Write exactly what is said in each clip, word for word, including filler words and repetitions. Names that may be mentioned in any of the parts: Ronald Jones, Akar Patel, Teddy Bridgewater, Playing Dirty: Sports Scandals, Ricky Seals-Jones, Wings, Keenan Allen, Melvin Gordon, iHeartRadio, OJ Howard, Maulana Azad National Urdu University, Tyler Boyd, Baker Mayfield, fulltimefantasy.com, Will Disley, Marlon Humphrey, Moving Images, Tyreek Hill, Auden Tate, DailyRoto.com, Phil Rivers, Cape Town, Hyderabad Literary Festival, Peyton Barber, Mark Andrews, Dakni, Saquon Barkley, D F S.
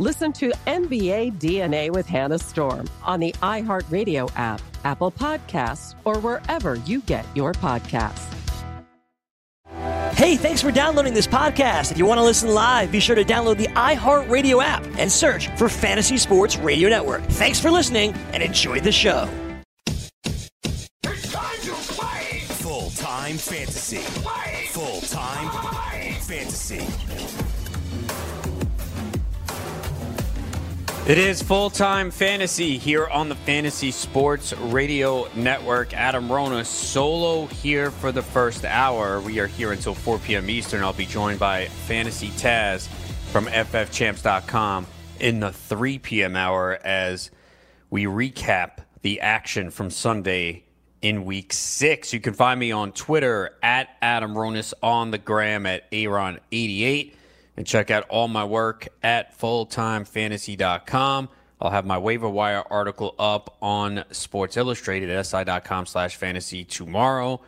Listen to N B A D N A with Hannah Storm on the iHeartRadio app, Apple Podcasts, or wherever you get your podcasts. Hey, thanks for downloading this podcast. If you want to listen live, be sure to download the iHeartRadio app and search for Fantasy Sports Radio Network. Thanks for listening and enjoy the show. It's time to play! Full-time fantasy. Play. Full-time play. Fantasy. It is Full-Time Fantasy here on the Fantasy Sports Radio Network. Adam Ronis solo here for the first hour. We are here until four p.m. Eastern. I'll be joined by Fantasy Taz from f f champs dot com in the three p.m. hour as we recap the action from Sunday in Week six. You can find me on Twitter at Adam Ronis, on the gram at Aaron eighty-eight. And check out all my work at full time fantasy dot com. I'll have my waiver wire article up on Sports Illustrated at s i dot com slash fantasy tomorrow.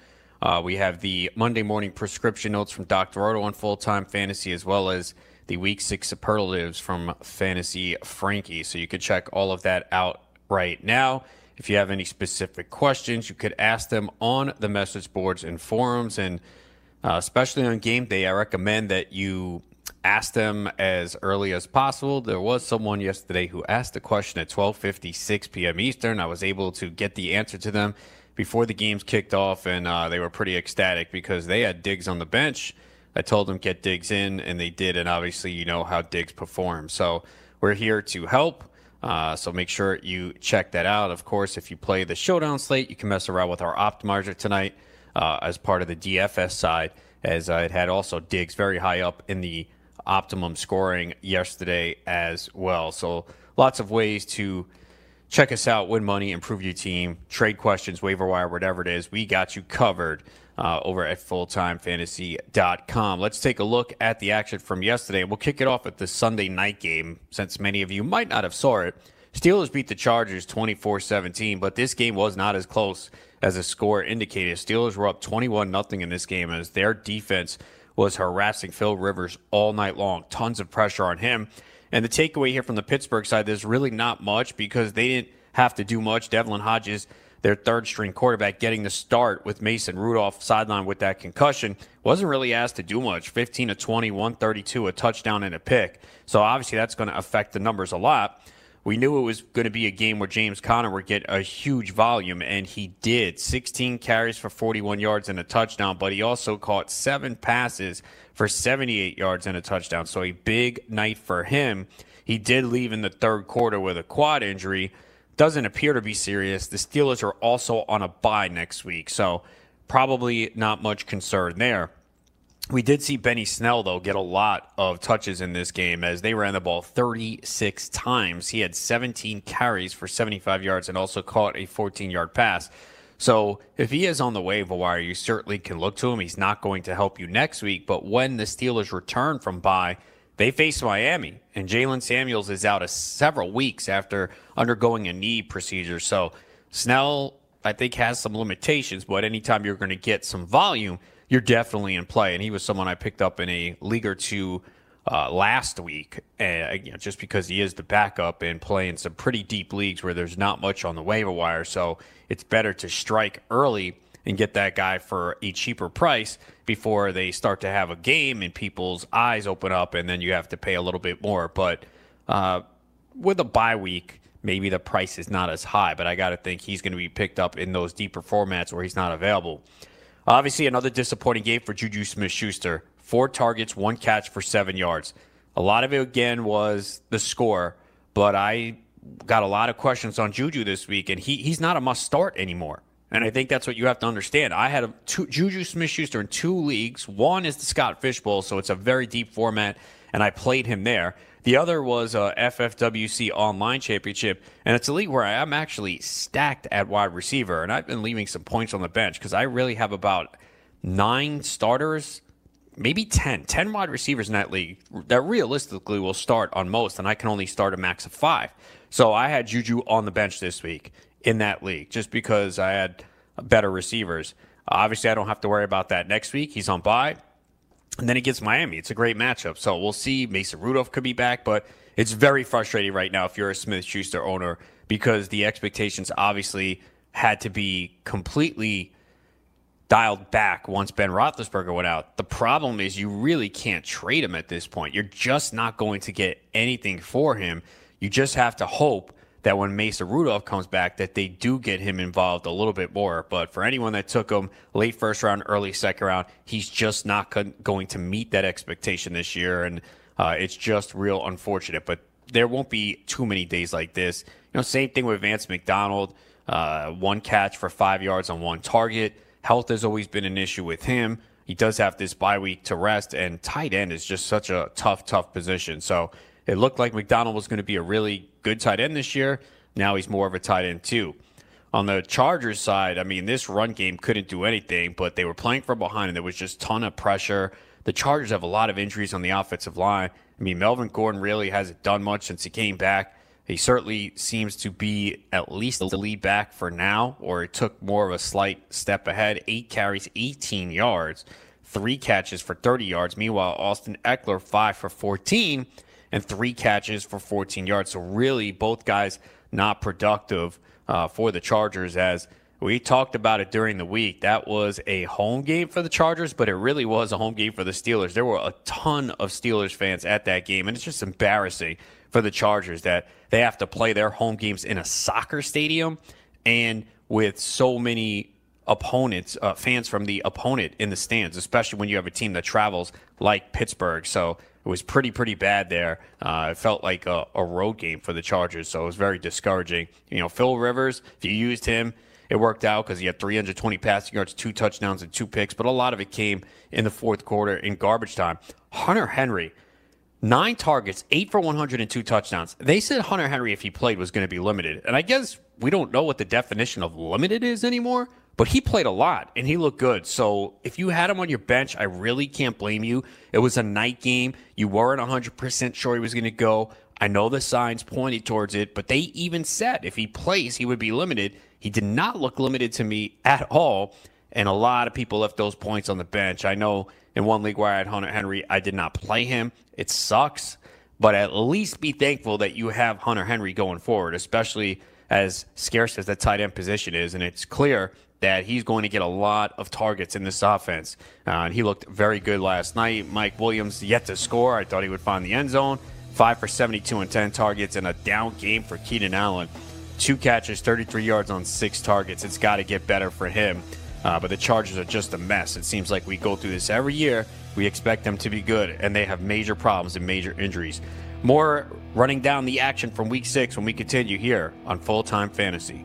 Uh, we have the Monday morning prescription notes from Doctor Roto on Full Time Fantasy, as well as the Week six superlatives from Fantasy Frankie. So you could check all of that out right now. If you have any specific questions, you could ask them on the message boards and forums. And uh, especially on game day, I recommend that you ask them as early as possible. There was someone yesterday who asked the question at twelve fifty-six p.m. Eastern. I was able to get the answer to them before the games kicked off, and uh, they were pretty ecstatic because they had Diggs on the bench. I told them get Diggs in, and they did, and obviously you know how Diggs performs. So we're here to help, uh, so make sure you check that out. Of course, if you play the Showdown slate, you can mess around with our optimizer tonight uh, as part of the D F S side, as uh, it had also Diggs very high up in the optimum scoring yesterday as well. So lots of ways to check us out, win money, improve your team, trade questions, waiver wire, whatever it is. We got you covered uh, over at full time fantasy dot com. Let's take a look at the action from yesterday. We'll kick it off at the Sunday night game, since many of you might not have saw it. Steelers beat the Chargers twenty-four seventeen, but this game was not as close as the score indicated. Steelers were up twenty-one nothing in this game as their defense was harassing Phil Rivers all night long. Tons of pressure on him. And the takeaway here from the Pittsburgh side, there's really not much because they didn't have to do much. Devlin Hodges, their third-string quarterback, getting the start with Mason Rudolph sidelined with that concussion, wasn't really asked to do much. fifteen to twenty, one thirty-two, a touchdown and a pick. So obviously that's going to affect the numbers a lot. We knew it was going to be a game where James Conner would get a huge volume, and he did. sixteen carries for forty-one yards and a touchdown, but he also caught seven passes for seventy-eight yards and a touchdown. So a big night for him. He did leave in the third quarter with a quad injury. Doesn't appear to be serious. The Steelers are also on a bye next week, so probably not much concern there. We did see Benny Snell, though, get a lot of touches in this game as they ran the ball thirty-six times. He had seventeen carries for seventy-five yards and also caught a fourteen-yard pass. So if he is on the waiver wire, you certainly can look to him. He's not going to help you next week. But when the Steelers return from bye, they face Miami. And Jalen Samuels is out a several weeks after undergoing a knee procedure. So Snell, I think, has some limitations. But anytime you're going to get some volume, you're definitely in play, and he was someone I picked up in a league or two uh, last week, uh, you know, just because he is the backup and playing some pretty deep leagues where there's not much on the waiver wire. So it's better to strike early and get that guy for a cheaper price before they start to have a game and people's eyes open up, and then you have to pay a little bit more. But uh, with a bye week, maybe the price is not as high, but I got to think he's going to be picked up in those deeper formats where he's not available. Obviously, another disappointing game for Juju Smith-Schuster. Four targets, one catch for seven yards. A lot of it, again, was the score, but I got a lot of questions on Juju this week, and he he's not a must-start anymore. And I think that's what you have to understand. I had a two, Juju Smith-Schuster in two leagues. One is the Scott Fish Bowl, so it's a very deep format, and I played him there. The other was a F F W C Online Championship, and it's a league where I'm actually stacked at wide receiver, and I've been leaving some points on the bench because I really have about nine starters, maybe ten, ten wide receivers in that league that realistically will start on most, and I can only start a max of five. So I had Juju on the bench this week in that league just because I had better receivers. Obviously, I don't have to worry about that next week. He's on bye. And then he gets Miami. It's a great matchup. So we'll see. Mason Rudolph could be back, but it's very frustrating right now if you're a Smith-Schuster owner because the expectations obviously had to be completely dialed back once Ben Roethlisberger went out. The problem is you really can't trade him at this point. You're just not going to get anything for him. You just have to hope that when Mason Rudolph comes back that they do get him involved a little bit more. But for anyone that took him late first round, early second round, he's just not going to meet that expectation this year, and uh, it's just real unfortunate. But there won't be too many days like this. You know, same thing with Vance McDonald, uh, one catch for five yards on one target. Health has always been an issue with him. He does have this bye week to rest, and tight end is just such a tough, tough position. So it looked like McDonald was going to be a really good tight end this year. Now he's more of a tight end, too. On the Chargers side, I mean, this run game couldn't do anything, but they were playing from behind, and there was just a ton of pressure. The Chargers have a lot of injuries on the offensive line. I mean, Melvin Gordon really hasn't done much since he came back. He certainly seems to be at least the lead back for now, or it took more of a slight step ahead. Eight carries, eighteen yards, three catches for thirty yards. Meanwhile, Austin Eckler, five for fourteen. And three catches for fourteen yards. So really, both guys not productive uh, for the Chargers. As we talked about it during the week, that was a home game for the Chargers, but it really was a home game for the Steelers. There were a ton of Steelers fans at that game, and it's just embarrassing for the Chargers that they have to play their home games in a soccer stadium and with so many opponents, uh, fans from the opponent in the stands, especially when you have a team that travels like Pittsburgh. So it was pretty, pretty bad there. Uh, it felt like a, a road game for the Chargers, so it was very discouraging. You know, Phil Rivers, if you used him, it worked out because he had three hundred twenty passing yards, two touchdowns, and two picks, but a lot of it came in the fourth quarter in garbage time. Hunter Henry, nine targets, eight for one hundred and two touchdowns. They said Hunter Henry, if he played, was going to be limited, and I guess we don't know what the definition of limited is anymore, but he played a lot, and he looked good. So if you had him on your bench, I really can't blame you. It was a night game. You weren't one hundred percent sure he was going to go. I know the signs pointed towards it, but they even said if he plays, he would be limited. He did not look limited to me at all, and a lot of people left those points on the bench. I know in one league where I had Hunter Henry, I did not play him. It sucks, but at least be thankful that you have Hunter Henry going forward, especially as scarce as that tight end position is, and it's clear that he's going to get a lot of targets in this offense. Uh, and he looked very good last night. Mike Williams yet to score. I thought he would find the end zone. Five for seventy-two and ten targets, and a down game for Keenan Allen. Two catches, thirty-three yards on six targets. It's got to get better for him. Uh, but the Chargers are just a mess. It seems like we go through this every year. We expect them to be good, and they have major problems and major injuries. More running down the action from week six when we continue here on Full Time Fantasy.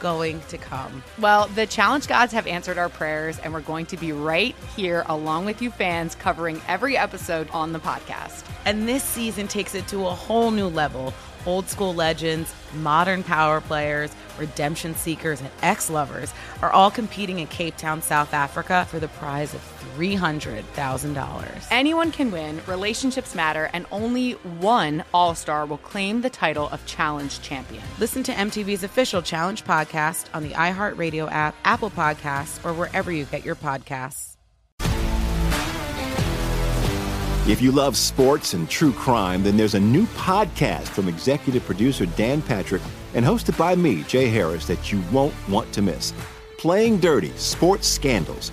going to come. Well, the Challenge gods have answered our prayers, and we're going to be right here along with you fans covering every episode on the podcast. And this season takes it to a whole new level. Old school legends, modern power players, redemption seekers, and ex-lovers are all competing in Cape Town, South Africa for the prize of three hundred thousand dollars. Anyone can win, relationships matter, and only one All-Star will claim the title of Challenge Champion. Listen to M T V's official Challenge podcast on the iHeartRadio app, Apple Podcasts, or wherever you get your podcasts. If you love sports and true crime, then there's a new podcast from executive producer Dan Patrick and hosted by me, Jay Harris, that you won't want to miss. Playing Dirty: Sports Scandals.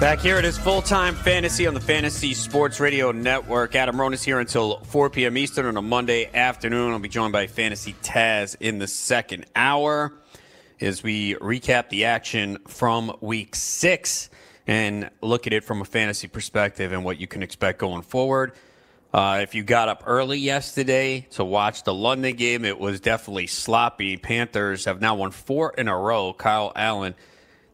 Back here, it is full-time fantasy on the Fantasy Sports Radio Network. Adam Ronis here until four p.m. Eastern on a Monday afternoon. I'll be joined by Fantasy Taz in the second hour as we recap the action from week six and look at it from a fantasy perspective and what you can expect going forward. Uh, if you got up early yesterday to watch the London game, it was definitely sloppy. Panthers have now won four in a row. Kyle Allen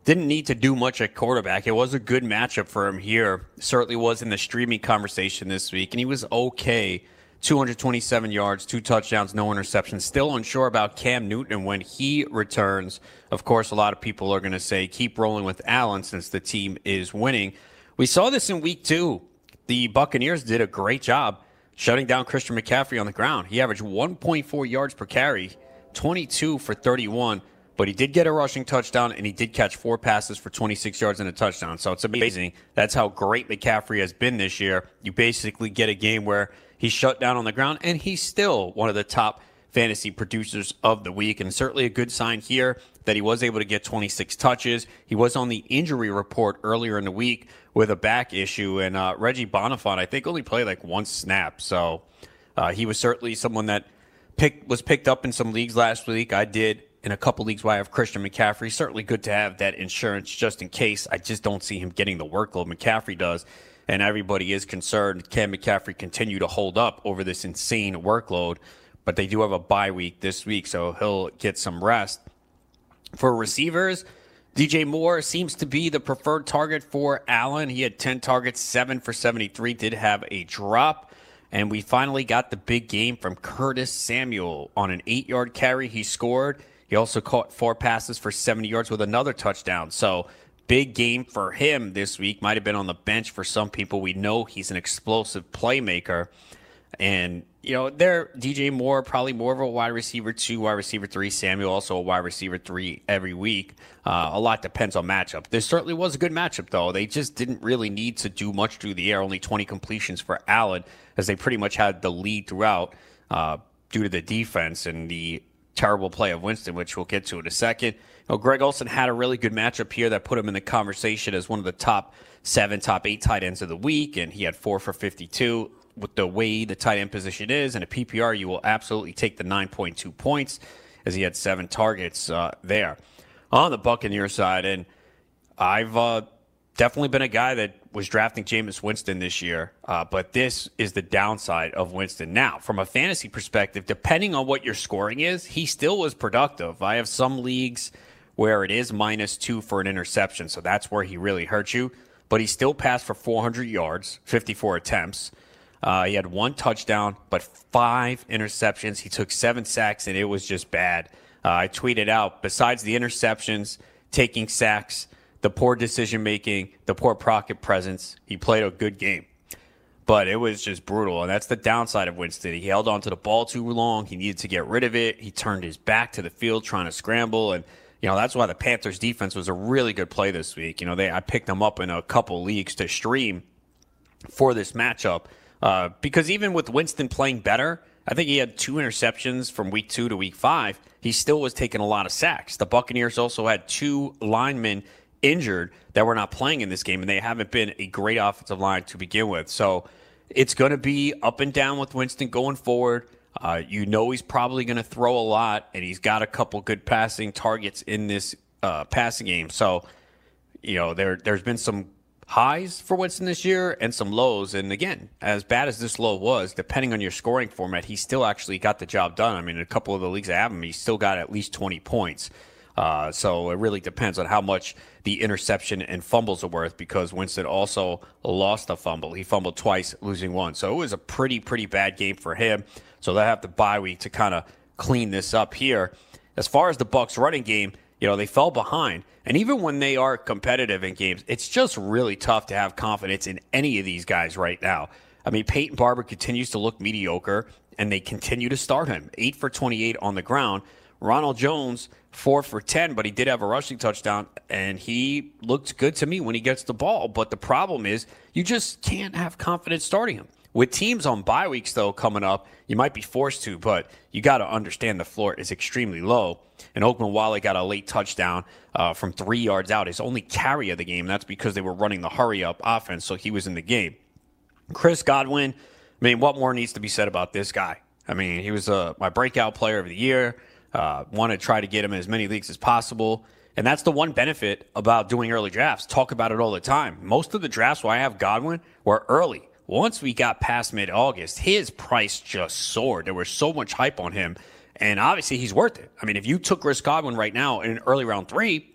didn't need to do much at quarterback. It was a good matchup for him here. Certainly was in the streaming conversation this week, and he was okay. two hundred twenty-seven yards, two touchdowns, no interceptions. Still unsure about Cam Newton and when he returns. Of course, a lot of people are going to say keep rolling with Allen since the team is winning. We saw this in week two. The Buccaneers did a great job shutting down Christian McCaffrey on the ground. He averaged one point four yards per carry, twenty-two for thirty-one. But he did get a rushing touchdown, and he did catch four passes for twenty-six yards and a touchdown. So it's amazing. That's how great McCaffrey has been this year. You basically get a game where he's shut down on the ground, and he's still one of the top fantasy producers of the week. And certainly a good sign here that he was able to get twenty-six touches. He was on the injury report earlier in the week with a back issue. And uh, Reggie Bonifant, I think, only played like one snap. So uh, he was certainly someone that picked, was picked up in some leagues last week. I did. In a couple leagues where I have Christian McCaffrey, certainly good to have that insurance just in case. I just don't see him getting the workload McCaffrey does, and everybody is concerned, can McCaffrey continue to hold up over this insane workload? but they do have a bye week this week, so he'll get some rest. For receivers, D J Moore seems to be the preferred target for Allen. He had ten targets, seven for seventy-three, did have a drop. And we finally got the big game from Curtis Samuel on an eight-yard carry. He scored. He also caught four passes for seventy yards with another touchdown. So big game for him this week. Might have been on the bench for some people. We know he's an explosive playmaker. And, you know, there, D J Moore, probably more of a wide receiver two, wide receiver three. Samuel, also a wide receiver three every week. Uh, a lot depends on matchup. This certainly was a good matchup, though. They just didn't really need to do much through the air. Only twenty completions for Allen, as they pretty much had the lead throughout uh, due to the defense and the terrible play of Winston, which we'll get to in a second. You know, Greg Olsen had a really good matchup here that put him in the conversation as one of the top seven, top eight tight ends of the week, and he had four for fifty-two. With the way the tight end position is in a P P R, you will absolutely take the nine point two points, as he had seven targets uh, there. On the Buccaneers side, and I've uh, definitely been a guy that was drafting Jameis Winston this year, uh, but this is the downside of Winston. Now, from a fantasy perspective, depending on what your scoring is, he still was productive. I have some leagues where it is minus two for an interception, so that's where he really hurt you, but he still passed for four hundred yards, fifty-four attempts. Uh, he had one touchdown, but five interceptions. He took seven sacks, and it was just bad. Uh, I tweeted out, besides the interceptions, taking sacks, the poor decision-making, the poor pocket presence, he played a good game. But it was just brutal, and that's the downside of Winston. He held on to the ball too long. He needed to get rid of it. He turned his back to the field trying to scramble, and you know that's why the Panthers' defense was a really good play this week. You know, they I picked them up in a couple leagues to stream for this matchup. Uh, because even with Winston playing better, I think he had two interceptions from week two to week five. He still was taking a lot of sacks. The Buccaneers also had two linemen injured that were not playing in this game, and they haven't been a great offensive line to begin with. So it's going to be up and down with Winston going forward. Uh, you know he's probably going to throw a lot, and he's got a couple good passing targets in this uh, passing game. So, you know, there, there's been some highs for Winston this year and some lows. And again, as bad as this low was, depending on your scoring format, he still actually got the job done. I mean, in a couple of the leagues I have him, he still got at least twenty points. Uh, so it really depends on how much the interception and fumbles are worth, because Winston also lost a fumble. He fumbled twice, losing one. So it was a pretty, pretty bad game for him. So they'll have the bye week to kind of clean this up here. As far as the Bucs running game, you know, they fell behind. And even when they are competitive in games, it's just really tough to have confidence in any of these guys right now. I mean, Peyton Barber continues to look mediocre, and they continue to start him. eight for twenty-eight on the ground. Ronald Jones, four for ten, but he did have a rushing touchdown, and he looked good to me when he gets the ball. But the problem is you just can't have confidence starting him. With teams on bye weeks, though, coming up, you might be forced to, but you got to understand the floor is extremely low. And Ogunwale got a late touchdown uh, from three yards out. His only carry of the game. That's because they were running the hurry-up offense, so he was in the game. Chris Godwin, I mean, what more needs to be said about this guy? I mean, he was uh, my breakout player of the year. Uh, want to try to get him in as many leagues as possible. And that's the one benefit about doing early drafts. Talk about it all the time. Most of the drafts where I have Godwin were early. Once we got past mid-August, his price just soared. There was so much hype on him, and obviously he's worth it. I mean, if you took Chris Godwin right now in early round three,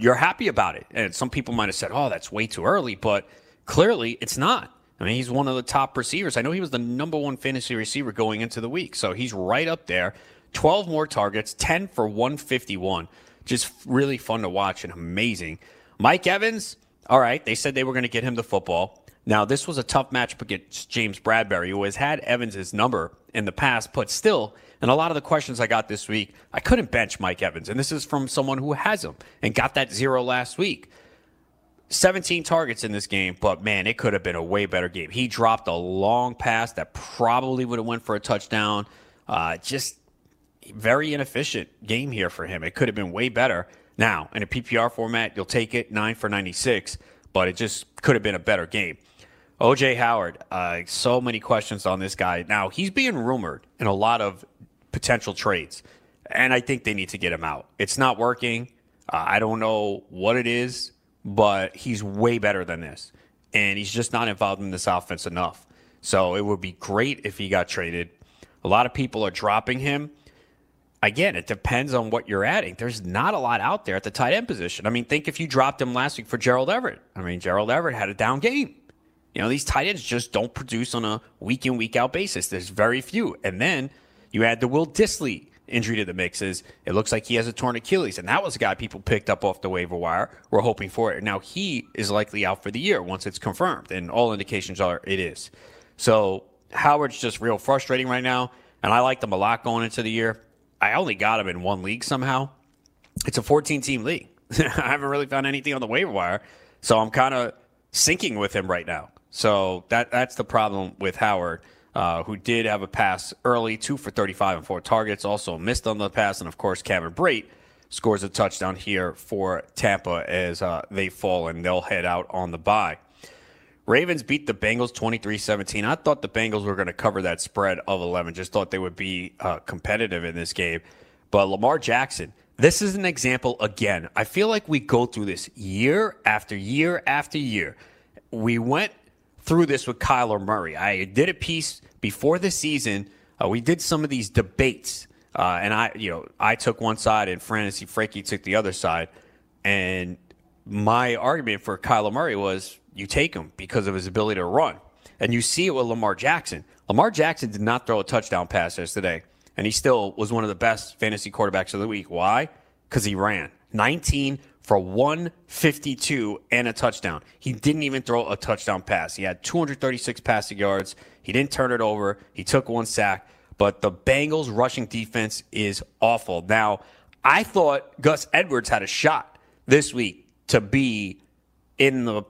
you're happy about it. And some people might have said, oh, that's way too early, but clearly it's not. I mean, he's one of the top receivers. I know he was the number one fantasy receiver going into the week, so he's right up there. twelve more targets, ten for one fifty-one. Just really fun to watch and amazing. Mike Evans, all right, they said they were going to get him the football. Now, this was a tough matchup against James Bradbury, who has had Evans' number in the past, but still, and a lot of the questions I got this week, I couldn't bench Mike Evans, and this is from someone who has him and got that zero last week. seventeen targets in this game, but, man, it could have been a way better game. He dropped a long pass that probably would have went for a touchdown. Uh, just very inefficient game here for him. It could have been way better. Now, in a P P R format, you'll take it, nine for ninety-six, but it just could have been a better game. O J Howard, uh, so many questions on this guy. Now, he's being rumored in a lot of potential trades, and I think they need to get him out. It's not working. Uh, I don't know what it is, but he's way better than this, and he's just not involved in this offense enough. So it would be great if he got traded. A lot of people are dropping him. Again, it depends on what you're adding. There's not a lot out there at the tight end position. I mean, think if you dropped him last week for Gerald Everett. I mean, Gerald Everett had a down game. You know, these tight ends just don't produce on a week-in, week-out basis. There's very few. And then you add the Will Disley injury to the mixes. It looks like he has a torn Achilles, and that was a guy people picked up off the waiver wire. We're hoping for it. Now he is likely out for the year once it's confirmed, and all indications are it is. So Howard's just real frustrating right now, and I liked him a lot going into the year. I only got him in one league somehow. It's a fourteen-team league. I haven't really found anything on the waiver wire, so I'm kind of sinking with him right now. So that that's the problem with Howard, uh, who did have a pass early, two for thirty-five and four targets, also missed on the pass, and, of course, Cameron Brate scores a touchdown here for Tampa as uh, they fall, and they'll head out on the bye. Ravens beat the Bengals twenty-three seventeen. I thought the Bengals were going to cover that spread of eleven. Just thought they would be uh, competitive in this game. But Lamar Jackson, this is an example again. I feel like we go through this year after year after year. We went through this with Kyler Murray. I did a piece before the season. Uh, we did some of these debates. Uh, and I, you know, I took one side and Fantasy Frankie took the other side. And my argument for Kyler Murray was, you take him because of his ability to run. And you see it with Lamar Jackson. Lamar Jackson did not throw a touchdown pass yesterday, and he still was one of the best fantasy quarterbacks of the week. Why? Because he ran. nineteen for one fifty-two and a touchdown. He didn't even throw a touchdown pass. He had two hundred thirty-six passing yards. He didn't turn it over. He took one sack. But the Bengals' rushing defense is awful. Now, I thought Gus Edwards had a shot this week to be in the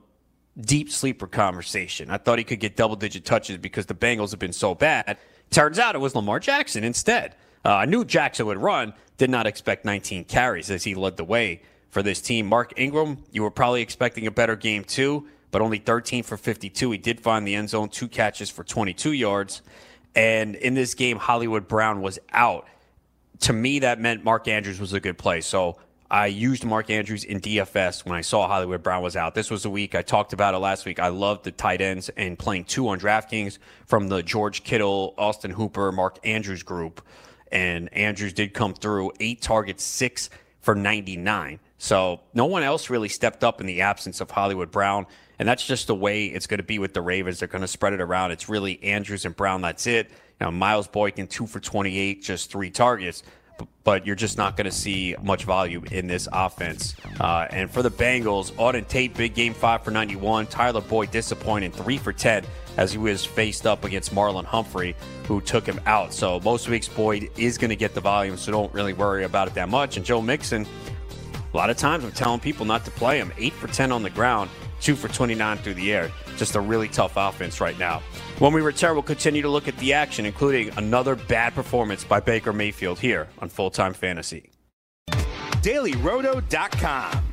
deep sleeper conversation. I thought he could get double-digit touches because the Bengals have been so bad. Turns out it was Lamar Jackson instead. Uh, I knew Jackson would run. Did not expect nineteen carries as he led the way for this team. Mark Ingram, you were probably expecting a better game too, but only thirteen for fifty-two. He did find the end zone, two catches for twenty-two yards. And in this game, Hollywood Brown was out. To me, that meant Mark Andrews was a good play. So I used Mark Andrews in D F S when I saw Hollywood Brown was out. This was a week. I talked about it last week. I loved the tight ends and playing two on DraftKings from the George Kittle, Austin Hooper, Mark Andrews group. And Andrews did come through. Eight targets, six for ninety-nine. So no one else really stepped up in the absence of Hollywood Brown. And that's just the way it's going to be with the Ravens. They're going to spread it around. It's really Andrews and Brown. That's it. Now, Miles Boykin, two for twenty-eight, just three targets. But you're just not going to see much volume in this offense. Uh, and for the Bengals, Auden Tate, big game, five for ninety-one. Tyler Boyd disappointed, three for ten, as he was faced up against Marlon Humphrey, who took him out. So most weeks, Boyd is going to get the volume, so don't really worry about it that much. And Joe Mixon, a lot of times I'm telling people not to play him, eight for ten on the ground, two for twenty-nine through the air. Just a really tough offense right now. When we return, we'll continue to look at the action, including another bad performance by Baker Mayfield here on Full Time Fantasy. Daily Roto dot com.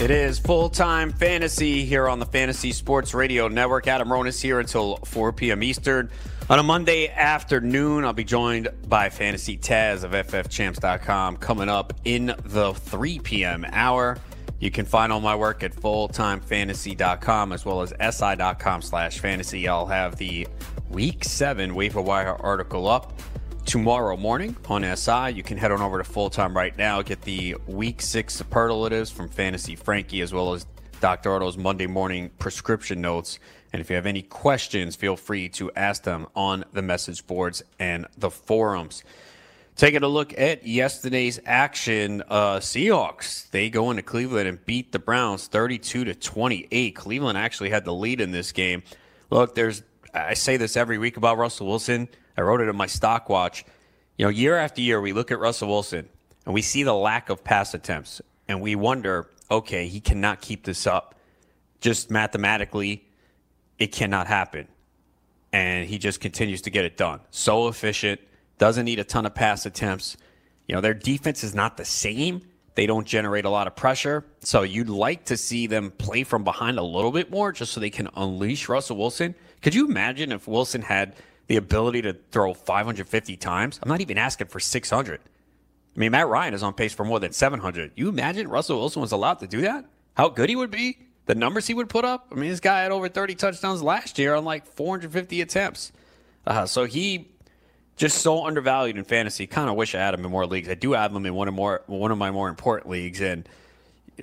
It is full-time fantasy here on the Fantasy Sports Radio Network. Adam Ronis here until four p.m. Eastern. On a Monday afternoon, I'll be joined by Fantasy Taz of f f champs dot com coming up in the three p.m. hour. You can find all my work at full time fantasy dot com as well as s i dot com slash fantasy. I'll have the Week seven Waiver Wire article up tomorrow morning on S I. You can head on over to Full Time right now. Get the Week six superlatives from Fantasy Frankie as well as Doctor Otto's Monday morning prescription notes. And if you have any questions, feel free to ask them on the message boards and the forums. Taking a look at yesterday's action, uh, Seahawks, they go into Cleveland and beat the Browns thirty-two to twenty-eight. Cleveland actually had the lead in this game. Look, there's I say this every week about Russell Wilson. I wrote it in my stock watch. You know, year after year, we look at Russell Wilson and we see the lack of pass attempts and we wonder, okay, he cannot keep this up. Just mathematically, it cannot happen. And he just continues to get it done. So efficient, doesn't need a ton of pass attempts. You know, their defense is not the same. They don't generate a lot of pressure. So you'd like to see them play from behind a little bit more just so they can unleash Russell Wilson. Could you imagine if Wilson had the ability to throw five hundred fifty times? I'm not even asking for six hundred. I mean, Matt Ryan is on pace for more than seven hundred. You imagine Russell Wilson was allowed to do that? How good he would be? The numbers he would put up? I mean, this guy had over thirty touchdowns last year on like four hundred fifty attempts. Uh, so he just so undervalued in fantasy. Kind of wish I had him in more leagues. I do have him in one of more one of my more important leagues, and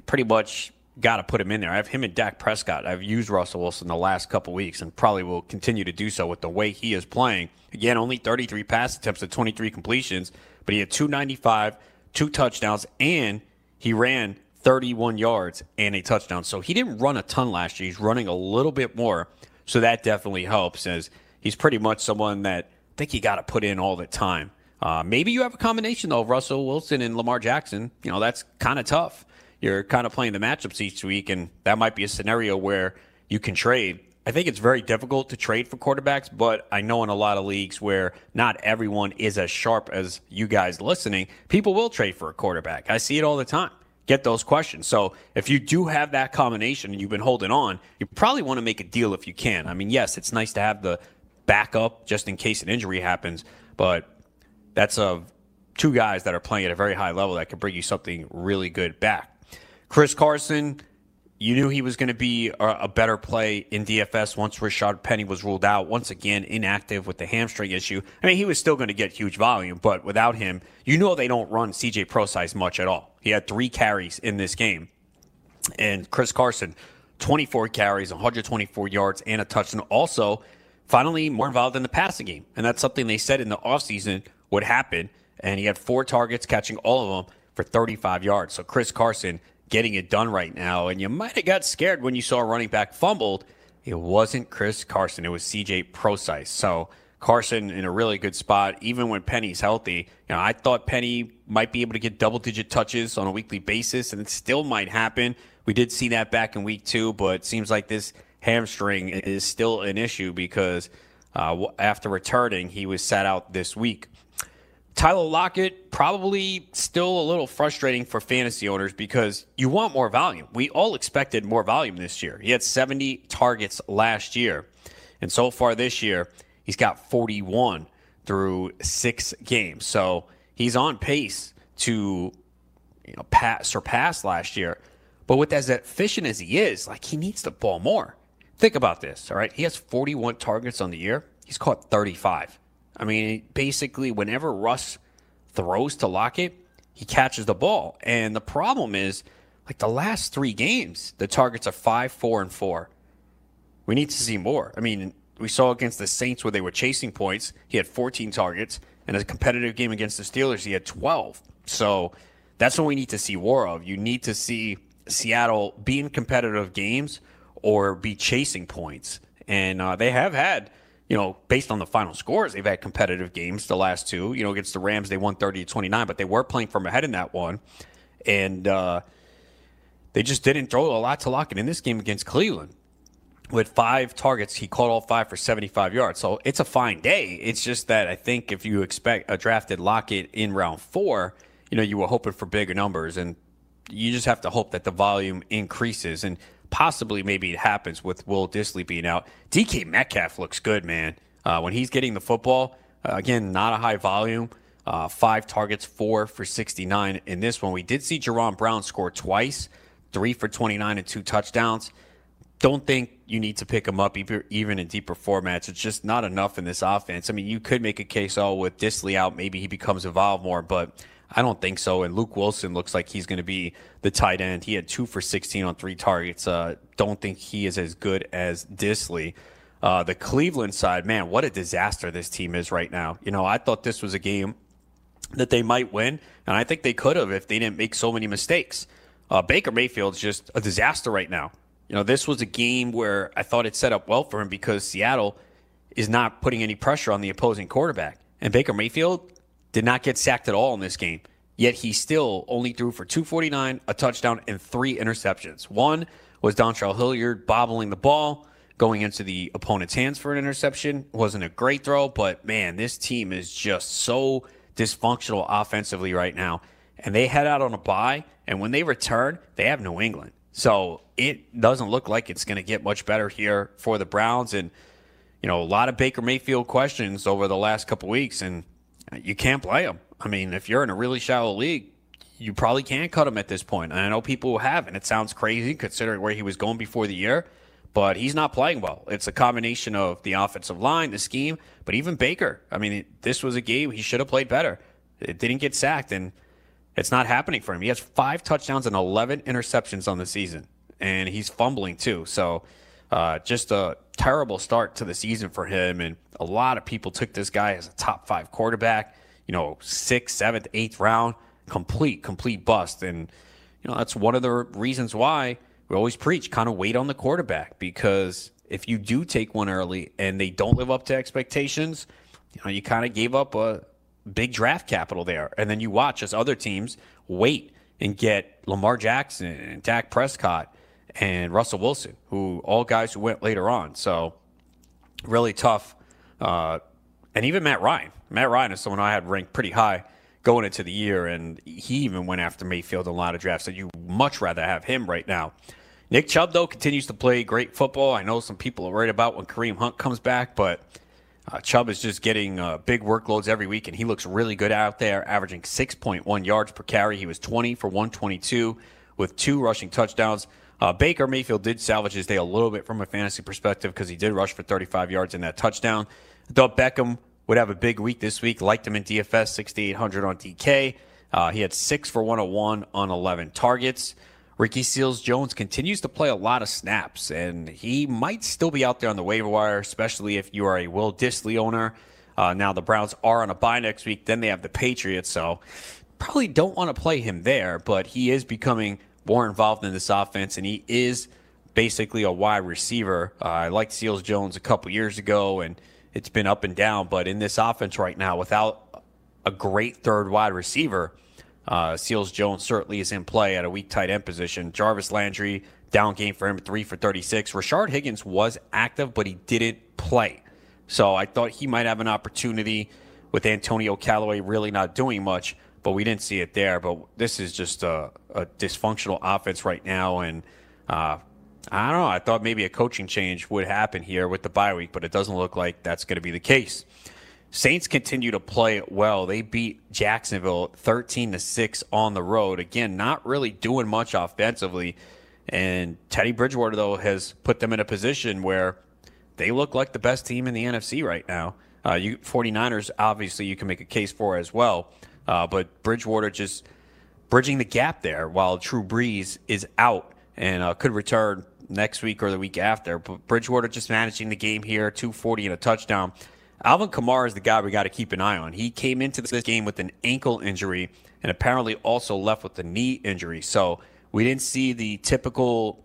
pretty much got to put him in there. I have him and Dak Prescott. I've used Russell Wilson the last couple weeks and probably will continue to do so with the way he is playing. Again, only thirty-three pass attempts and twenty-three completions, but he had two ninety-five, two touchdowns, and he ran thirty-one yards and a touchdown. So he didn't run a ton last year. He's running a little bit more, so that definitely helps, as he's pretty much someone that I think you got to put in all the time. Uh, maybe you have a combination, though, of Russell Wilson and Lamar Jackson. You know, that's kind of tough. You're kind of playing the matchups each week, and that might be a scenario where you can trade. I think it's very difficult to trade for quarterbacks, but I know in a lot of leagues where not everyone is as sharp as you guys listening, people will trade for a quarterback. I see it all the time. Get those questions. So if you do have that combination and you've been holding on, you probably want to make a deal if you can. I mean, yes, it's nice to have the backup just in case an injury happens, but that's a, two guys that are playing at a very high level that could bring you something really good back. Chris Carson, you knew he was going to be a better play in D F S once Rashad Penny was ruled out. Once again, inactive with the hamstring issue. I mean, he was still going to get huge volume, but without him, you know they don't run C J Prosise much at all. He had three carries in this game. And Chris Carson, twenty-four carries, one hundred twenty-four yards, and a touchdown. Also, finally more involved in the passing game. And that's something they said in the offseason would happen. And he had four targets, catching all of them for thirty-five yards. So Chris Carson getting it done right now. And you might have got scared when you saw a running back fumbled. It wasn't Chris Carson. It was C J Procyse. So Carson in a really good spot, even when Penny's healthy. You know, I thought Penny might be able to get double-digit touches on a weekly basis, and it still might happen. We did see that back in week two, but it seems like this hamstring is still an issue because uh, after returning, he was sat out this week. Tyler Lockett, probably still a little frustrating for fantasy owners because you want more volume. We all expected more volume this year. He had seventy targets last year, and so far this year, he's got forty-one through six games. So he's on pace to you know, pass, surpass last year. But with as efficient as he is, like he needs the ball more. Think about this, all right? He has forty-one targets on the year. He's caught thirty-five. I mean, basically, whenever Russ throws to Lockett, he catches the ball. And the problem is, like the last three games, the targets are five, four, and four. We need to see more. I mean, we saw against the Saints where they were chasing points. He had fourteen targets. And a competitive game against the Steelers, he had twelve. So that's what we need to see more of. You need to see Seattle be in competitive games or be chasing points. And uh, they have had, you know, based on the final scores, they've had competitive games the last two. You know, against the Rams, they won thirty to twenty-nine, but they were playing from ahead in that one. And uh, they just didn't throw a lot to Lockett in this game against Cleveland. With five targets, he caught all five for seventy-five yards. So it's a fine day. It's just that I think if you expect a drafted Lockett in round four, you know, you were hoping for bigger numbers. And you just have to hope that the volume increases. And possibly maybe it happens with Will Disley being out. D K Metcalf looks good, man. Uh, when he's getting the football, uh, again, not a high volume. Uh, five targets, four for sixty-nine in this one. We did see Jerron Brown score twice, three for twenty-nine and two touchdowns. Don't think you need to pick him up even in deeper formats. It's just not enough in this offense. I mean, you could make a case, oh, with Disley out, maybe he becomes involved more, but I don't think so. And Luke Wilson looks like he's going to be the tight end. He had two for sixteen on three targets. Uh, don't think he is as good as Disley. Uh, the Cleveland side, man, what a disaster this team is right now. You know, I thought this was a game that they might win, and I think they could have if they didn't make so many mistakes. Uh, Baker Mayfield's just a disaster right now. You know, this was a game where I thought it set up well for him because Seattle is not putting any pressure on the opposing quarterback. And Baker Mayfield did not get sacked at all in this game, yet he still only threw for two forty-nine, a touchdown, and three interceptions. One was Dontrell Hilliard bobbling the ball, going into the opponent's hands for an interception. Wasn't a great throw, but, man, this team is just so dysfunctional offensively right now. And they head out on a bye, and when they return, they have New England. So it doesn't look like it's going to get much better here for the Browns. And, you know, a lot of Baker Mayfield questions over the last couple weeks, and you can't play him. I mean, if you're in a really shallow league, you probably can't cut him at this point. And I know people have, and it sounds crazy considering where he was going before the year, but he's not playing well. It's a combination of the offensive line, the scheme, but even Baker. I mean, this was a game he should have played better. It didn't get sacked, and it's not happening for him. He has five touchdowns and eleven interceptions on the season, and he's fumbling too. So uh, just a terrible start to the season for him, and a lot of people took this guy as a top five quarterback, you know, sixth, seventh, eighth round, complete, complete bust. And, you know, that's one of the reasons why we always preach kind of wait on the quarterback, because if you do take one early and they don't live up to expectations, you know, you kind of gave up a big draft capital there. And then you watch as other teams wait and get Lamar Jackson and Dak Prescott and Russell Wilson, who all guys who went later on. So really tough. Uh, and even Matt Ryan. Matt Ryan is someone I had ranked pretty high going into the year, and he even went after Mayfield in a lot of drafts. So you much rather have him right now. Nick Chubb, though, continues to play great football. I know some people are worried about when Kareem Hunt comes back, but Uh, Chubb is just getting uh, big workloads every week, and he looks really good out there, averaging six point one yards per carry. He was twenty for one twenty-two with two rushing touchdowns. Uh, Baker Mayfield did salvage his day a little bit from a fantasy perspective because he did rush for thirty-five yards in that touchdown. I thought Beckham would have a big week this week. Liked him in D F S, sixty-eight hundred on D K. Uh, he had six for one oh one on eleven targets. Ricky Seals-Jones continues to play a lot of snaps, and he might still be out there on the waiver wire, especially if you are a Will Disley owner. Uh, now the Browns are on a bye next week. Then they have the Patriots, so probably don't want to play him there, but he is becoming more involved in this offense, and he is basically a wide receiver. Uh, I liked Seals Jones a couple years ago, and it's been up and down, but in this offense right now, without a great third wide receiver, uh, Seals Jones certainly is in play at a weak tight end position. Jarvis Landry, down game for him, three for thirty-six. Rashard Higgins was active, but he didn't play. So I thought he might have an opportunity with Antonio Callaway really not doing much, but we didn't see it there. But this is just a, a dysfunctional offense right now. And uh, I don't know. I thought maybe a coaching change would happen here with the bye week, but it doesn't look like that's going to be the case. Saints continue to play well. They beat Jacksonville thirteen to six on the road. Again, not really doing much offensively. And Teddy Bridgewater, though, has put them in a position where they look like the best team in the N F C right now. Uh, you 49ers, obviously, you can make a case for as well. Uh, but Bridgewater just bridging the gap there while Drew Brees is out and uh, could return next week or the week after. But Bridgewater just managing the game here, two forty and a touchdown. Alvin Kamara is the guy we got to keep an eye on. He came into this game with an ankle injury and apparently also left with a knee injury. So we didn't see the typical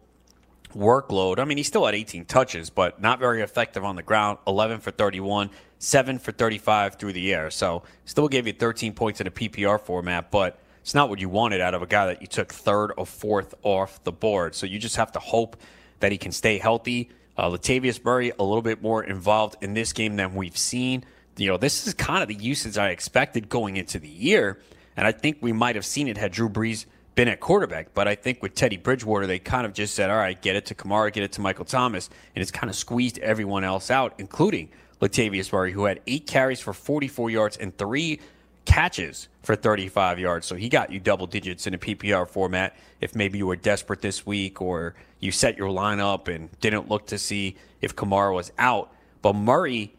workload. I mean, he still had eighteen touches, but not very effective on the ground. eleven for thirty-one, seven for thirty-five through the air. So still gave you thirteen points in a P P R format, but it's not what you wanted out of a guy that you took third or fourth off the board. So you just have to hope that he can stay healthy. Uh, Latavius Murray, a little bit more involved in this game than we've seen. You know, this is kind of the usage I expected going into the year, and I think we might have seen it had Drew Brees been at quarterback, but I think with Teddy Bridgewater, they kind of just said, all right, get it to Kamara, get it to Michael Thomas, and it's kind of squeezed everyone else out, including Latavius Murray, who had eight carries for forty-four yards and three catches for thirty-five yards. So he got you double digits in a P P R format if maybe you were desperate this week or you set your lineup and didn't look to see if Kamara was out. But Murray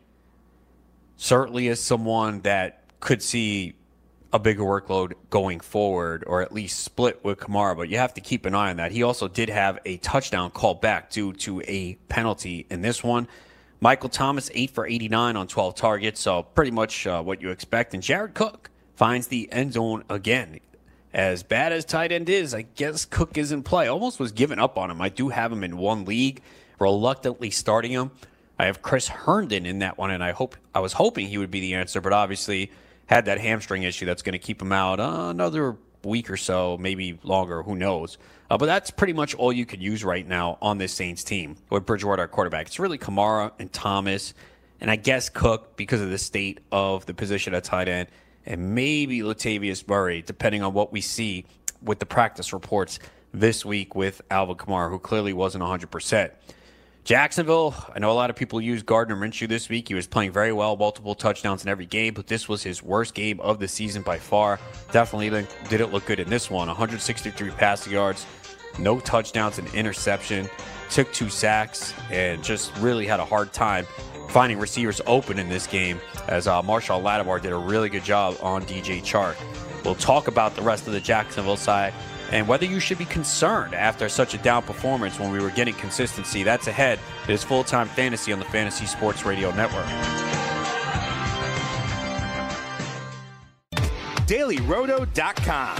certainly is someone that could see a bigger workload going forward, or at least split with Kamara, but you have to keep an eye on that. He also did have a touchdown called back due to a penalty in this one. Michael Thomas, eight for eighty-nine on twelve targets, so pretty much uh, what you expect. And Jared Cook finds the end zone again. As bad as tight end is, I guess Cook is in play. Almost was giving up on him. I do have him in one league, reluctantly starting him. I have Chris Herndon in that one, and I hope I was hoping he would be the answer, but obviously had that hamstring issue that's going to keep him out uh, another week or so, maybe longer, who knows. Uh, but that's pretty much all you could use right now on this Saints team with Bridgewater at quarterback. It's really Kamara and Thomas, and I guess Cook because of the state of the position at tight end, and maybe Latavius Murray, depending on what we see with the practice reports this week with Alvin Kamara, who clearly wasn't one hundred percent. Jacksonville, I know a lot of people use Gardner Minshew this week. He was playing very well, multiple touchdowns in every game, but this was his worst game of the season by far. Definitely didn't look good in this one. one hundred sixty-three passing yards, no touchdowns, an interception, took two sacks, and just really had a hard time finding receivers open in this game as uh, Marshall Lattimore did a really good job on D J Chark. We'll talk about the rest of the Jacksonville side and whether you should be concerned after such a down performance when we were getting consistency. That's ahead. It is Full-Time Fantasy on the Fantasy Sports Radio Network. Daily Roto dot com.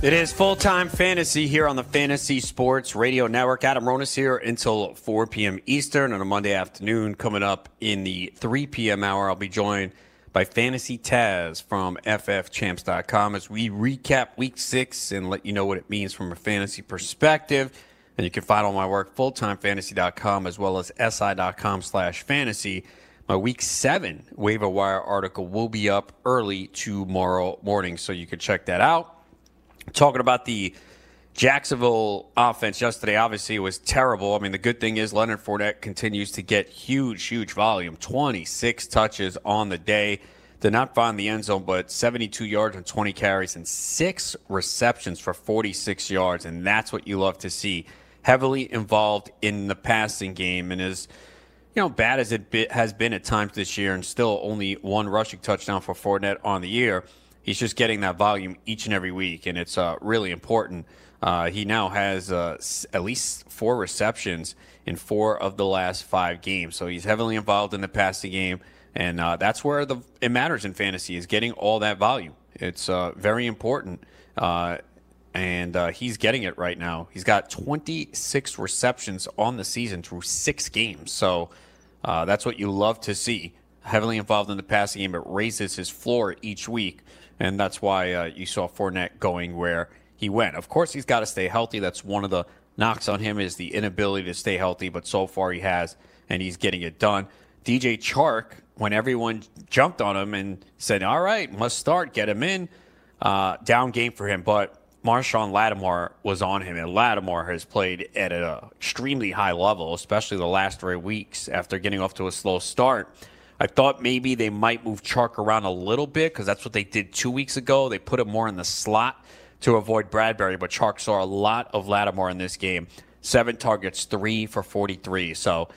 It is full-time fantasy here on the Fantasy Sports Radio Network. Adam Ronis here until four p.m. Eastern on a Monday afternoon. Coming up in the three p.m. hour, I'll be joined by Fantasy Taz from f f champs dot com as we recap Week six and let you know what it means from a fantasy perspective. And you can find all my work, full time fantasy dot com, as well as s i dot com slash fantasy. My Week seven Waiver Wire article will be up early tomorrow morning, so you can check that out. Talking about the Jacksonville offense yesterday, obviously it was terrible. I mean, the good thing is Leonard Fournette continues to get huge, huge volume, twenty-six touches on the day. Did not find the end zone, but seventy-two yards and twenty carries and six receptions for forty-six yards, and that's what you love to see. Heavily involved in the passing game, and as you know, bad as it has been at times this year and still only one rushing touchdown for Fournette on the year, he's just getting that volume each and every week, and it's uh, really important. Uh, he now has uh, s- at least four receptions in four of the last five games, so he's heavily involved in the passing game, and uh, that's where the it matters in fantasy, is getting all that volume. It's uh, very important, uh, and uh, he's getting it right now. He's got twenty-six receptions on the season through six games, so uh, that's what you love to see. Heavily involved in the passing game, it raises his floor each week. And that's why uh, you saw Fournette going where he went. Of course, he's got to stay healthy. That's one of the knocks on him, is the inability to stay healthy. But so far he has, and he's getting it done. D J Chark, when everyone jumped on him and said, all right, must start, get him in, uh, down game for him. But Marshawn Lattimore was on him, and Lattimore has played at an extremely high level, especially the last three weeks after getting off to a slow start. I thought maybe they might move Chark around a little bit because that's what they did two weeks ago. They put him more in the slot to avoid Bradbury, but Chark saw a lot of Lattimore in this game. Seven targets, three for forty-three. So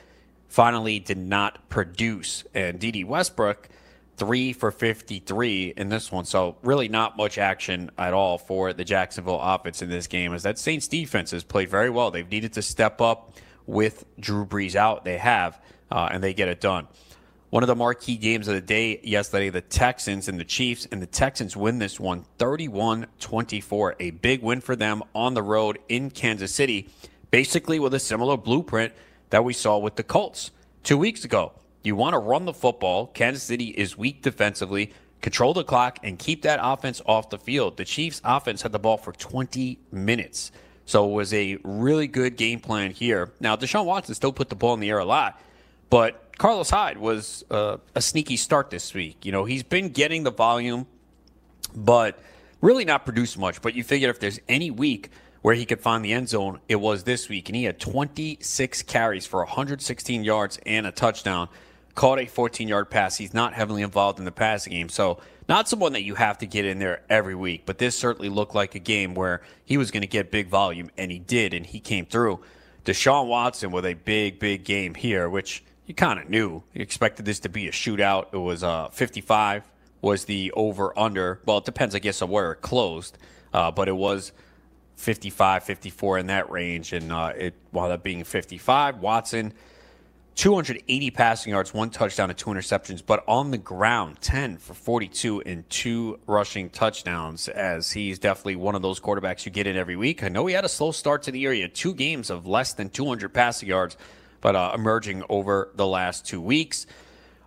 finally did not produce. And Dede Westbrook, three for fifty-three in this one. So really not much action at all for the Jacksonville offense in this game, as that Saints defense has played very well. They've needed to step up with Drew Brees out. They have, uh, and they get it done. One of the marquee games of the day yesterday, the Texans and the Chiefs, and the Texans win this one thirty-one twenty-four. A big win for them on the road in Kansas City, basically with a similar blueprint that we saw with the Colts two weeks ago. You want to run the football. Kansas City is weak defensively. Control the clock and keep that offense off the field. The Chiefs' offense had the ball for twenty minutes. So it was a really good game plan here. Now, Deshaun Watson still put the ball in the air a lot, but Carlos Hyde was uh, a sneaky start this week. You know, he's been getting the volume, but really not produced much. But you figure if there's any week where he could find the end zone, it was this week. And he had twenty-six carries for one hundred sixteen yards and a touchdown. Caught a fourteen-yard pass. He's not heavily involved in the passing game. So not someone that you have to get in there every week. But this certainly looked like a game where he was going to get big volume, and he did, and he came through. Deshaun Watson with a big, big game here, which you kind of knew. You expected this to be a shootout. It was uh, fifty-five was the over-under. Well, it depends, I guess, on where it closed. Uh, but it was fifty-five, fifty-four in that range, and uh, it wound up being fifty-five. Watson, two hundred eighty passing yards, one touchdown and two interceptions, but on the ground, ten for forty-two and two rushing touchdowns, as he's definitely one of those quarterbacks you get in every week. I know he had a slow start to the year. He had two games of less than two hundred passing yards, but uh, emerging over the last two weeks.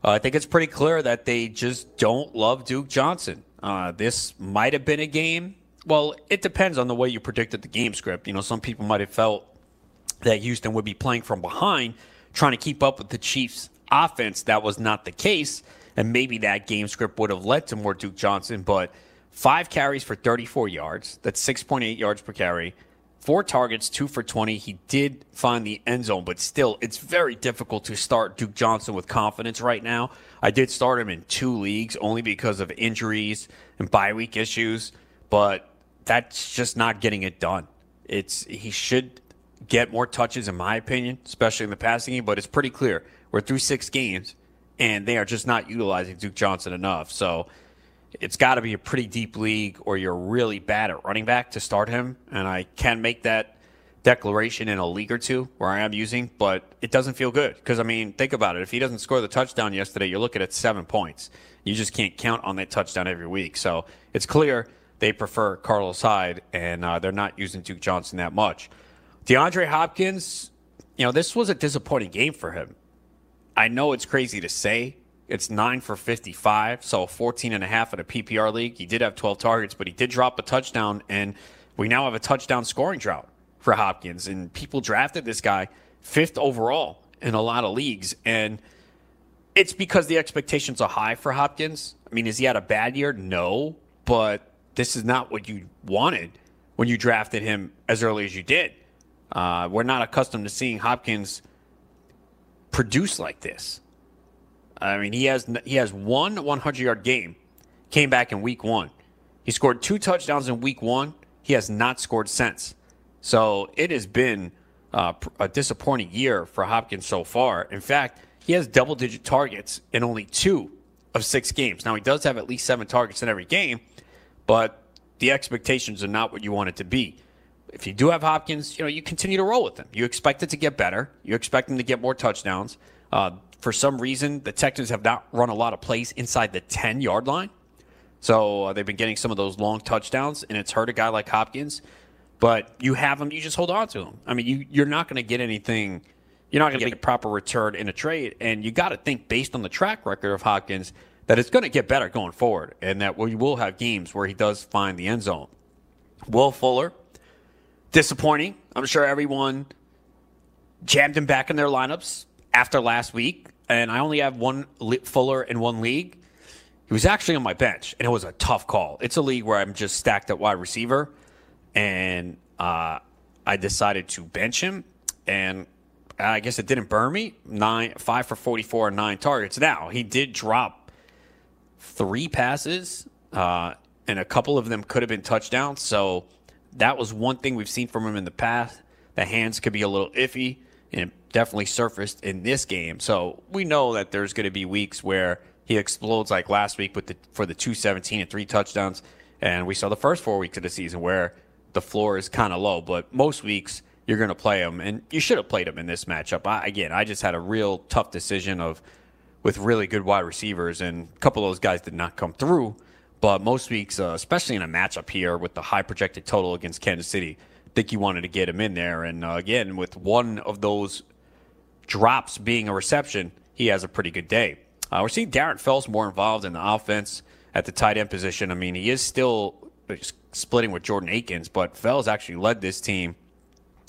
Uh, I think it's pretty clear that they just don't love Duke Johnson. Uh, this might have been a game. Well, it depends on the way you predicted the game script. You know, some people might have felt that Houston would be playing from behind, trying to keep up with the Chiefs' offense. That was not the case, and maybe that game script would have led to more Duke Johnson, but five carries for thirty-four yards. That's six point eight yards per carry. Four targets, two for twenty. He did find the end zone, but still, it's very difficult to start Duke Johnson with confidence right now. I did start him in two leagues only because of injuries and bye week issues, but that's just not getting it done. It's he should get more touches, in my opinion, especially in the passing game, but it's pretty clear. We're through six games, and they are just not utilizing Duke Johnson enough. So it's got to be a pretty deep league, or you're really bad at running back to start him. And I can make that declaration in a league or two where I am using, but it doesn't feel good. Because, I mean, think about it. If he doesn't score the touchdown yesterday, you're looking at seven points. You just can't count on that touchdown every week. So it's clear they prefer Carlos Hyde, and uh, they're not using Duke Johnson that much. DeAndre Hopkins, you know, this was a disappointing game for him. I know it's crazy to say. It's nine for fifty-five, so fourteen and a half in a P P R league. He did have twelve targets, but he did drop a touchdown, and we now have a touchdown scoring drought for Hopkins. And people drafted this guy fifth overall in a lot of leagues, and it's because the expectations are high for Hopkins. I mean, has he had a bad year? No, but this is not what you wanted when you drafted him as early as you did. Uh, we're not accustomed to seeing Hopkins produce like this. I mean, he has he has one hundred-yard game, came back in week one. He scored two touchdowns in week one. He has not scored since. So it has been uh, a disappointing year for Hopkins so far. In fact, he has double-digit targets in only two of six games. Now, he does have at least seven targets in every game, but the expectations are not what you want it to be. If you do have Hopkins, you know, you continue to roll with him. You expect it to get better. You expect him to get more touchdowns. Uh, for some reason, the Texans have not run a lot of plays inside the ten-yard line. So uh, they've been getting some of those long touchdowns, and it's hurt a guy like Hopkins. But you have him, you just hold on to him. I mean, you, you're not going to get anything. You're not going to get a proper return in a trade. And you got to think, based on the track record of Hopkins, that it's going to get better going forward and that we will have games where he does find the end zone. Will Fuller, disappointing. I'm sure everyone jammed him back in their lineups after last week, and I only have one Fuller in one league. He was actually on my bench, and it was a tough call. It's a league where I'm just stacked at wide receiver, and uh, I decided to bench him, and I guess it didn't burn me. Nine, five for forty-four and nine targets. Now, he did drop three passes, uh, and a couple of them could have been touchdowns, so that was one thing we've seen from him in the past. The hands could be a little iffy, and it definitely surfaced in this game. So we know that there's going to be weeks where he explodes like last week with the, for the two seventeen and three touchdowns. And we saw the first four weeks of the season where the floor is kind of low. But most weeks you're going to play him, and you should have played him in this matchup. I, again, I just had a real tough decision of with really good wide receivers, and a couple of those guys did not come through. But most weeks, uh, especially in a matchup here with the high projected total against Kansas City, I think you wanted to get him in there. And uh, again, with one of those drops being a reception, he has a pretty good day. Uh, we're seeing Darren Fells more involved in the offense at the tight end position. I mean, he is still splitting with Jordan Akins, but Fells actually led this team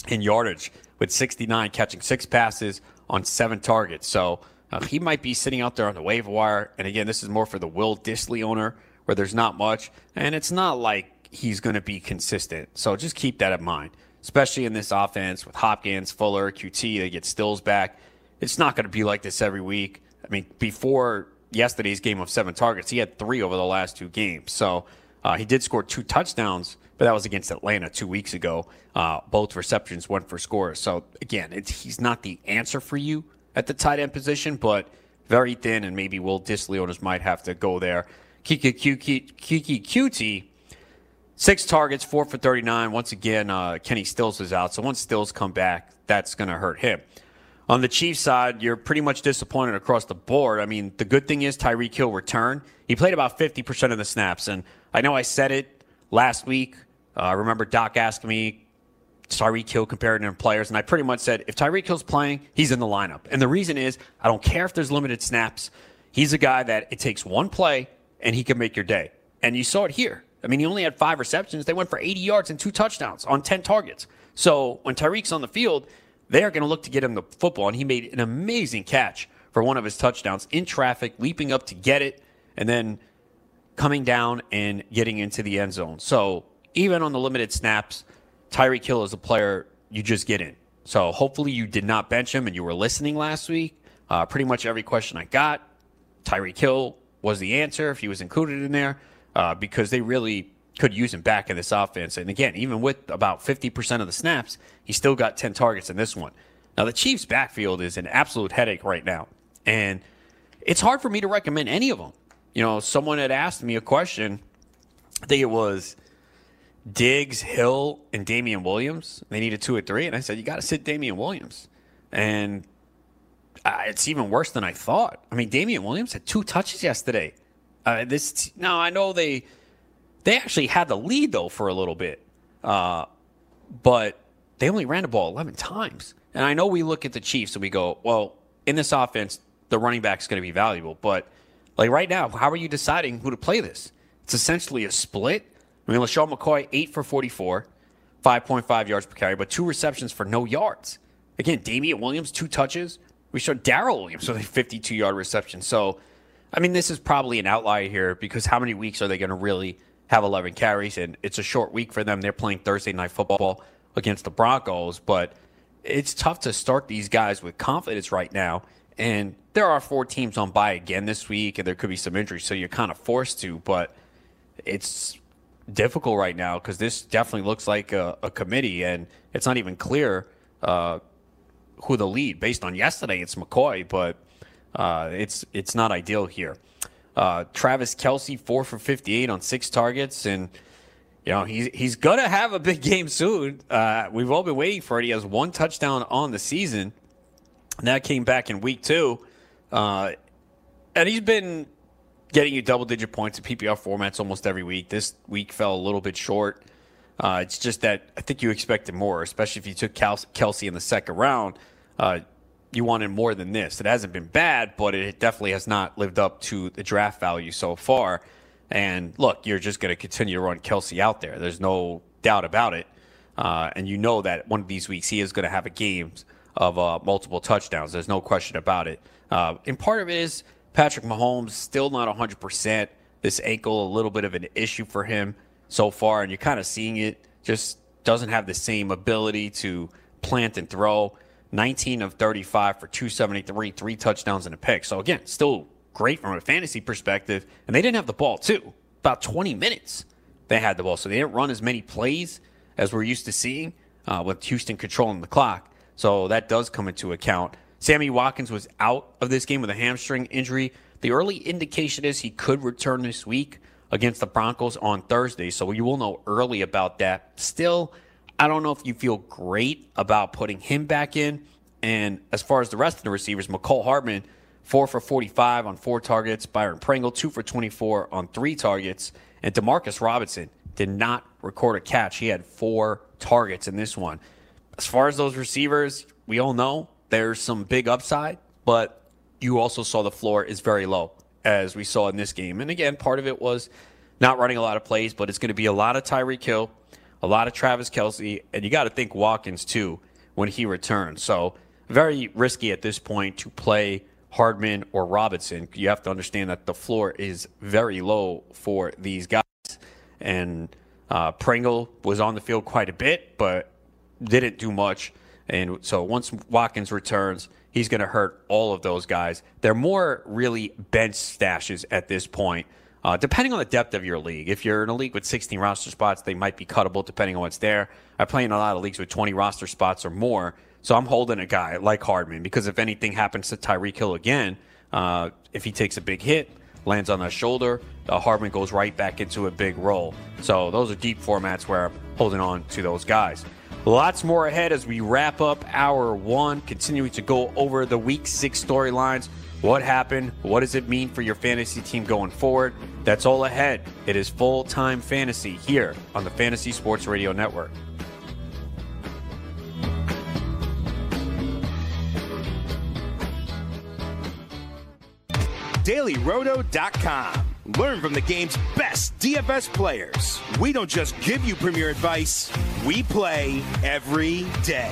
in yardage with sixty-nine, catching six passes on seven targets. So uh, he might be sitting out there on the waiver wire. And again, this is more for the Will Disley owner where there's not much. And it's not like he's going to be consistent. So just keep that in mind, especially in this offense with Hopkins, Fuller, Q T. They get Stills back. It's not going to be like this every week. I mean, before yesterday's game of seven targets, he had three over the last two games. So uh, he did score two touchdowns, but that was against Atlanta two weeks ago. Uh, both receptions went for scores. So, again, it's, he's not the answer for you at the tight end position, but very thin, and maybe Will Disley owners might have to go there. Kiki Q T, six targets, four for thirty-nine. Once again, uh, Kenny Stills is out. So once Stills come back, that's going to hurt him. On the Chiefs side, you're pretty much disappointed across the board. I mean, the good thing is Tyreek Hill returned. He played about fifty percent of the snaps. And I know I said it last week. I uh, remember Doc asked me, Tyreek Hill compared to players. And I pretty much said, if Tyreek Hill's playing, he's in the lineup. And the reason is, I don't care if there's limited snaps. He's a guy that it takes one play and he can make your day. And you saw it here. I mean, he only had five receptions. They went for eighty yards and two touchdowns on ten targets. So when Tyreek's on the field, they're going to look to get him the football, and he made an amazing catch for one of his touchdowns in traffic, leaping up to get it, and then coming down and getting into the end zone. So even on the limited snaps, Tyreek Hill is a player you just get in. So hopefully you did not bench him and you were listening last week. Uh, pretty much every question I got, Tyreek Hill was the answer if he was included in there, uh, because they really could use him back in this offense. And again, even with about fifty percent of the snaps, he still got ten targets in this one. Now, the Chiefs' backfield is an absolute headache right now, and it's hard for me to recommend any of them. You know, someone had asked me a question. I think it was Diggs, Hill, and Damian Williams. They needed two or three, and I said, you got to sit Damian Williams. And uh, it's even worse than I thought. I mean, Damian Williams had two touches yesterday. Uh, this Now, I know they... They actually had the lead, though, for a little bit. Uh, but they only ran the ball eleven times. And I know we look at the Chiefs and we go, well, in this offense, the running back's going to be valuable. But like right now, how are you deciding who to play this? It's essentially a split. I mean, LaShawn McCoy, eight for forty-four, five point five yards per carry, but two receptions for no yards. Again, Damian Williams, two touches. We showed Darrell Williams with a fifty-two-yard reception. So, I mean, this is probably an outlier here because how many weeks are they going to really – have eleven carries, and it's a short week for them. They're playing Thursday Night Football against the Broncos, but it's tough to start these guys with confidence right now, and there are four teams on bye again this week, and there could be some injuries, so you're kind of forced to, but it's difficult right now because this definitely looks like a, a committee, and it's not even clear uh, who the lead. Based on yesterday, it's McCoy, but uh, it's it's not ideal here. Uh, Travis Kelce, four for fifty-eight on six targets, and you know he's he's gonna have a big game soon. Uh, we've all been waiting for it. He has one touchdown on the season, and that came back in week two, uh, and he's been getting you double-digit points in P P R formats almost every week. This week fell a little bit short. Uh, it's just that I think you expected more, especially if you took Kel- Kelce in the second round. Uh, You wanted more than this. It hasn't been bad, but it definitely has not lived up to the draft value so far. And look, you're just going to continue to run Kelce out there. There's no doubt about it. Uh, and you know that one of these weeks he is going to have a game of uh, multiple touchdowns. There's no question about it. Uh, and part of it is Patrick Mahomes still not one hundred percent. This ankle, a little bit of an issue for him so far. And you're kind of seeing it. Just doesn't have the same ability to plant and throw. nineteen of thirty-five for two seventy-three, three touchdowns and a pick. So, again, still great from a fantasy perspective. And they didn't have the ball, too. About twenty minutes they had the ball. So they didn't run as many plays as we're used to seeing uh, with Houston controlling the clock. So that does come into account. Sammy Watkins was out of this game with a hamstring injury. The early indication is he could return this week against the Broncos on Thursday. So you will know early about that. Still, I don't know if you feel great about putting him back in. And as far as the rest of the receivers, McCole Hardman, four for forty-five on four targets. Byron Pringle, two for twenty-four on three targets. And Demarcus Robinson did not record a catch. He had four targets in this one. As far as those receivers, we all know there's some big upside, but you also saw the floor is very low as we saw in this game. And again, part of it was not running a lot of plays, but it's going to be a lot of Tyreek Hill, a lot of Travis Kelce, and you got to think Watkins too when he returns. So very risky at this point to play Hardman or Robinson. You have to understand that the floor is very low for these guys. And uh, Pringle was on the field quite a bit, but didn't do much. And so once Watkins returns, he's going to hurt all of those guys. They're more really bench stashes at this point, uh, depending on the depth of your league. If you're in a league with sixteen roster spots, they might be cuttable depending on what's there. I play in a lot of leagues with twenty roster spots or more. So I'm holding a guy like Hardman because if anything happens to Tyreek Hill again, uh, if he takes a big hit, lands on the shoulder, uh, Hardman goes right back into a big role. So those are deep formats where I'm holding on to those guys. Lots more ahead as we wrap up hour one, continuing to go over the week six storylines. What happened? What does it mean for your fantasy team going forward? That's all ahead. It is Full-Time Fantasy here on the Fantasy Sports Radio Network. Daily Roto dot com. Learn from the game's best D F S players. We don't just give you premier advice. We play every day.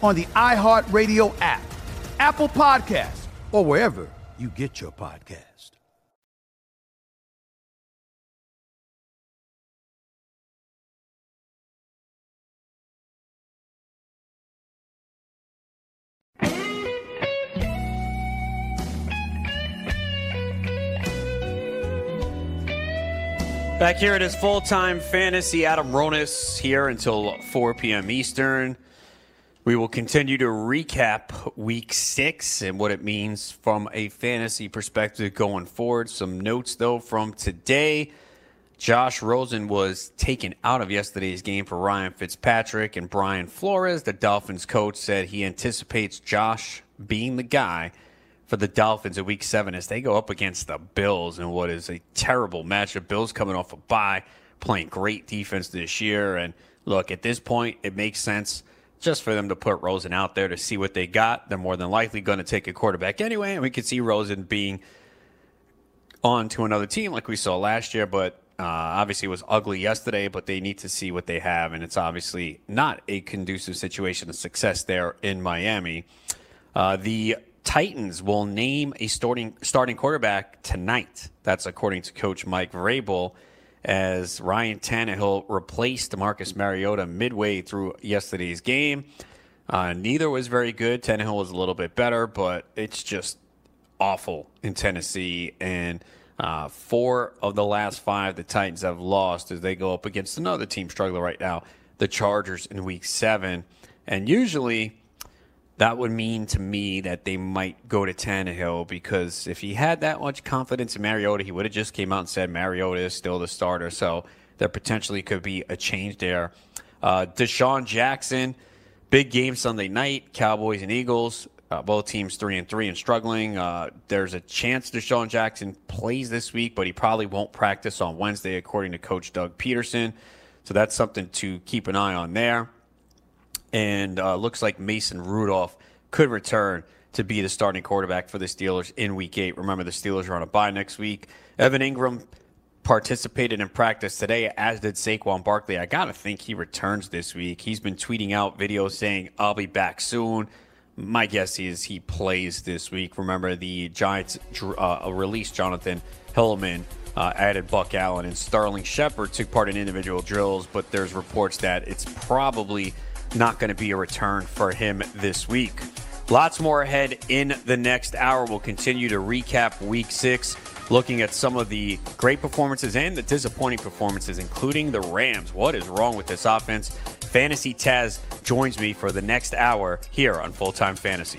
on the iHeartRadio app, Apple Podcasts, or wherever you get your podcast. Back here it is, Full-Time Fantasy. Adam Ronis here until four p.m. Eastern. We will continue to recap week six and what it means from a fantasy perspective going forward. Some notes, though, from today. Josh Rosen was taken out of yesterday's game for Ryan Fitzpatrick and Brian Flores. The Dolphins coach said he anticipates Josh being the guy for the Dolphins in week seven as they go up against the Bills in what is a terrible matchup. Bills coming off a bye, playing great defense this year. And look, at this point, it makes sense just for them to put Rosen out there to see what they got. They're more than likely going to take a quarterback anyway, and we could see Rosen being on to another team like we saw last year, but Uh, obviously, it was ugly yesterday, but they need to see what they have, and it's obviously not a conducive situation of success there in Miami. Uh, the Titans will name a starting starting quarterback tonight. That's according to Coach Mike Vrabel, as Ryan Tannehill replaced Marcus Mariota midway through yesterday's game. Uh, neither was very good. Tannehill was a little bit better, but it's just awful in Tennessee, and Uh, four of the last five the Titans have lost as they go up against another team struggling right now, the Chargers, in week seven. And usually that would mean to me that they might go to Tannehill, because if he had that much confidence in Mariota, he would have just came out and said Mariota is still the starter. So there potentially could be a change there. Uh, Deshaun Jackson, big game Sunday night, Cowboys and Eagles. Uh, both teams three and three and struggling. Uh, there's a chance Deshaun Jackson plays this week, but he probably won't practice on Wednesday, according to Coach Doug Peterson. So that's something to keep an eye on there. And uh, looks like Mason Rudolph could return to be the starting quarterback for the Steelers in week eight. Remember, the Steelers are on a bye next week. Evan Ingram participated in practice today, as did Saquon Barkley. I got to think he returns this week. He's been tweeting out videos saying, "I'll be back soon." My guess is he plays this week. Remember, the Giants uh, released Jonathan Hillman, uh, added Buck Allen, and Sterling Shepard took part in individual drills, but there's reports that it's probably not going to be a return for him this week. Lots more ahead in the next hour. We'll continue to recap week six, looking at some of the great performances and the disappointing performances, including the Rams. What is wrong with this offense? Fantasy Taz joins me for the next hour here on Full Time Fantasy.